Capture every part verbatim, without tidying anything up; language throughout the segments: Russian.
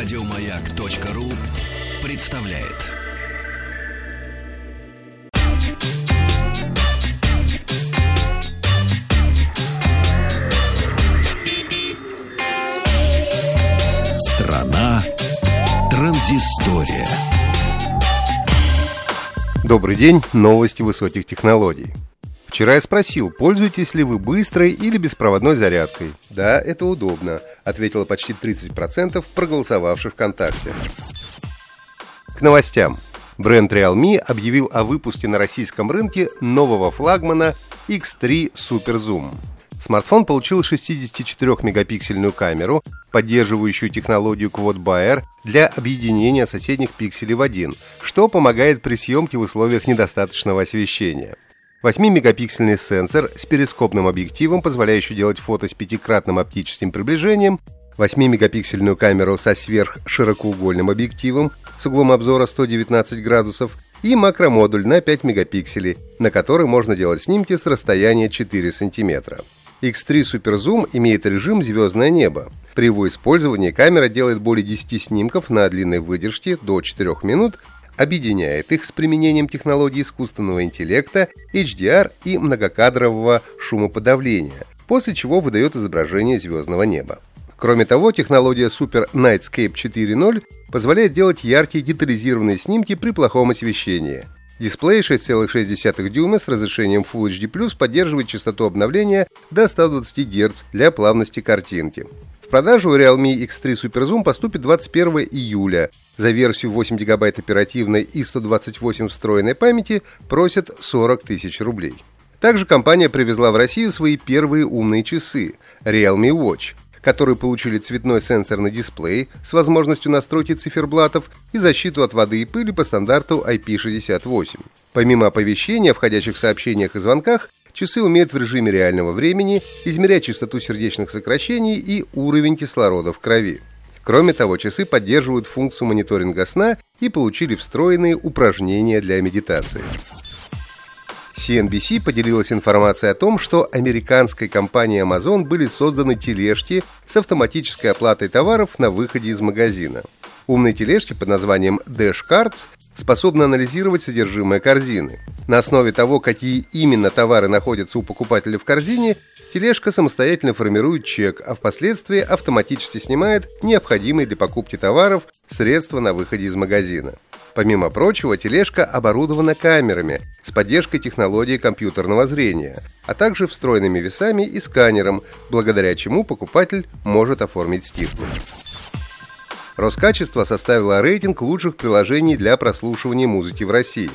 Радиомаяк.ру представляет. Страна Транзистория. Добрый день, новости высоких технологий. Вчера я спросил, пользуетесь ли вы быстрой или беспроводной зарядкой. Да, это удобно, ответило почти тридцать процентов проголосовавших ВКонтакте. К новостям. Бренд Realme объявил о выпуске на российском рынке нового флагмана икс три Super Zoom. Смартфон получил шестидесятичетырёхмегапиксельную камеру, поддерживающую технологию QuadBayer для объединения соседних пикселей в один, что помогает при съемке в условиях недостаточного освещения. восьмимегапиксельный сенсор с перископным объективом, позволяющий делать фото с пятикратным оптическим приближением, восьмимегапиксельную камеру со сверхширокоугольным объективом с углом обзора сто девятнадцать градусов и макромодуль на пять мегапикселей, на который можно делать снимки с расстояния четыре сантиметра. икс три Super Zoom имеет режим «Звездное небо». При его использовании камера делает более десяти снимков на длинной выдержке до четырёх минут, объединяет их с применением технологий искусственного интеллекта, эйч ди ар и многокадрового шумоподавления, после чего выдает изображение звездного неба. Кроме того, технология Super Nightscape четыре ноль позволяет делать яркие детализированные снимки при плохом освещении. Дисплей шесть целых шесть десятых дюйма с разрешением Full эйч ди плюс поддерживает частоту обновления до ста двадцати герц для плавности картинки. В продажу Realme икс три Super Zoom поступит двадцать первого июля. За версию восемь гигабайт оперативной и сто двадцать восемь встроенной памяти просят сорок тысяч рублей. Также компания привезла в Россию свои первые умные часы Realme Watch, которые получили цветной сенсорный дисплей с возможностью настройки циферблатов и защиту от воды и пыли по стандарту ай пи шестьдесят восемь. Помимо оповещения о входящих сообщениях и звонках, часы умеют в режиме реального времени измерять частоту сердечных сокращений и уровень кислорода в крови. Кроме того, часы поддерживают функцию мониторинга сна и получили встроенные упражнения для медитации. си эн би си поделилась информацией о том, что американской компанией Amazon были созданы тележки с автоматической оплатой товаров на выходе из магазина. Умные тележки под названием Dash Cards способны анализировать содержимое корзины. На основе того, какие именно товары находятся у покупателя в корзине, тележка самостоятельно формирует чек, а впоследствии автоматически снимает необходимые для покупки товаров средства на выходе из магазина. Помимо прочего, тележка оборудована камерами с поддержкой технологии компьютерного зрения, а также встроенными весами и сканером, благодаря чему покупатель может оформить скидку. Роскачество составило рейтинг лучших приложений для прослушивания музыки в России.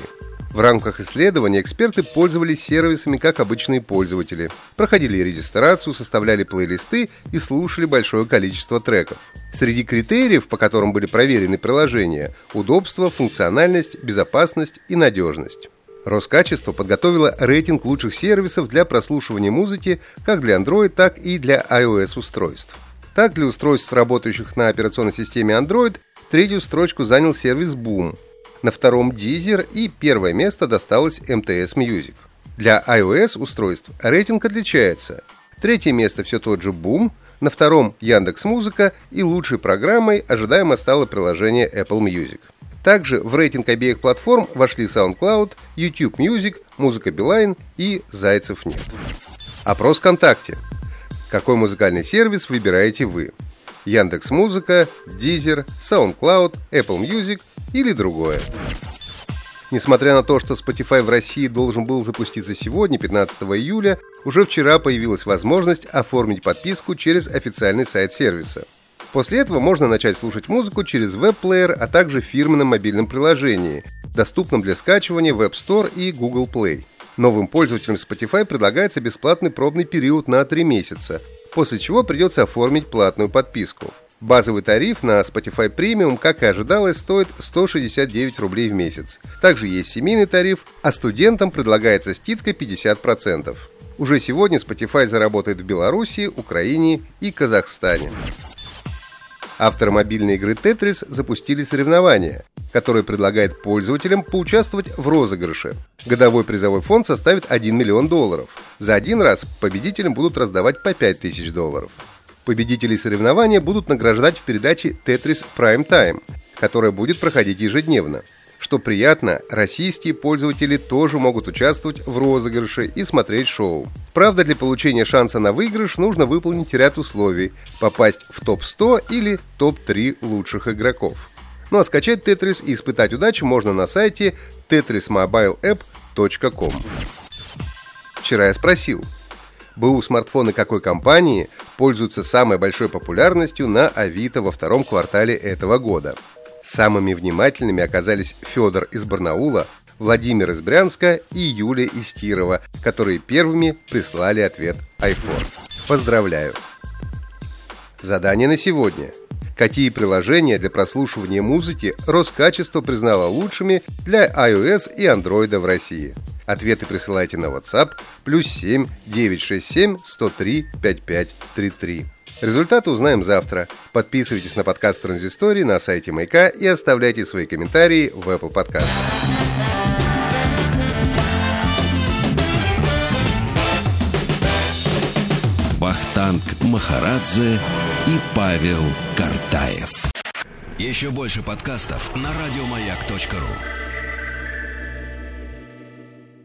В рамках исследования эксперты пользовались сервисами как обычные пользователи, проходили регистрацию, составляли плейлисты и слушали большое количество треков. Среди критериев, по которым были проверены приложения – удобство, функциональность, безопасность и надежность. Роскачество подготовило рейтинг лучших сервисов для прослушивания музыки как для Android, так и для iOS-устройств. Так, для устройств, работающих на операционной системе Android, третью строчку занял сервис Boom, на втором Deezer и первое место досталось эм тэ эс Music. Для iOS-устройств рейтинг отличается. Третье место все тот же Boom, на втором Яндекс.Музыка и лучшей программой ожидаемо стало приложение Apple Music. Также в рейтинг обеих платформ вошли SoundCloud, YouTube Music, Музыка Билайн и Зайцев нет. Опрос ВКонтакте. Какой музыкальный сервис выбираете вы? Яндекс.Музыка, Deezer, SoundCloud, Apple Music или другое? Несмотря на то, что Spotify в России должен был запуститься сегодня, пятнадцатого июля, уже вчера появилась возможность оформить подписку через официальный сайт сервиса. После этого можно начать слушать музыку через веб-плеер, а также в фирменном мобильном приложении, доступном для скачивания в App Store и Google Play. Новым пользователям Spotify предлагается бесплатный пробный период на три месяца, после чего придется оформить платную подписку. Базовый тариф на Spotify Premium, как и ожидалось, стоит сто шестьдесят девять рублей в месяц. Также есть семейный тариф, а студентам предлагается скидка пятьдесят процентов. Уже сегодня Spotify заработает в Беларуси, Украине и Казахстане. Авторы мобильной игры Tetris запустили соревнования, которое предлагает пользователям поучаствовать в розыгрыше. Годовой призовой фонд составит один миллион долларов. За один раз победителям будут раздавать по пять тысяч долларов. Победителей соревнования будут награждать в передаче «Tetris Prime Time», которая будет проходить ежедневно. Что приятно, российские пользователи тоже могут участвовать в розыгрыше и смотреть шоу. Правда, для получения шанса на выигрыш нужно выполнить ряд условий – попасть в топ сто или топ три лучших игроков. Ну а скачать «Тетрис» и испытать удачу можно на сайте тетрис мобайл эп точка ком. Вчера я спросил, БУ-смартфоны какой компании пользуются самой большой популярностью на Авито во втором квартале этого года. Самыми внимательными оказались Федор из Барнаула, Владимир из Брянска и Юлия из Кирова, которые первыми прислали ответ iPhone. Поздравляю! Задание на сегодня. Какие приложения для прослушивания музыки Роскачество признало лучшими для iOS и Android в России? Ответы присылайте на WhatsApp плюс семь девятьсот шестьдесят семь сто три пятьдесят пять тридцать три. Результаты узнаем завтра. Подписывайтесь на подкаст Транзистории на сайте Маяка и оставляйте свои комментарии в Apple Podcast. Вахтанг Махарадзе и Павел Картаев. Еще больше подкастов на радиомаяк точка ру.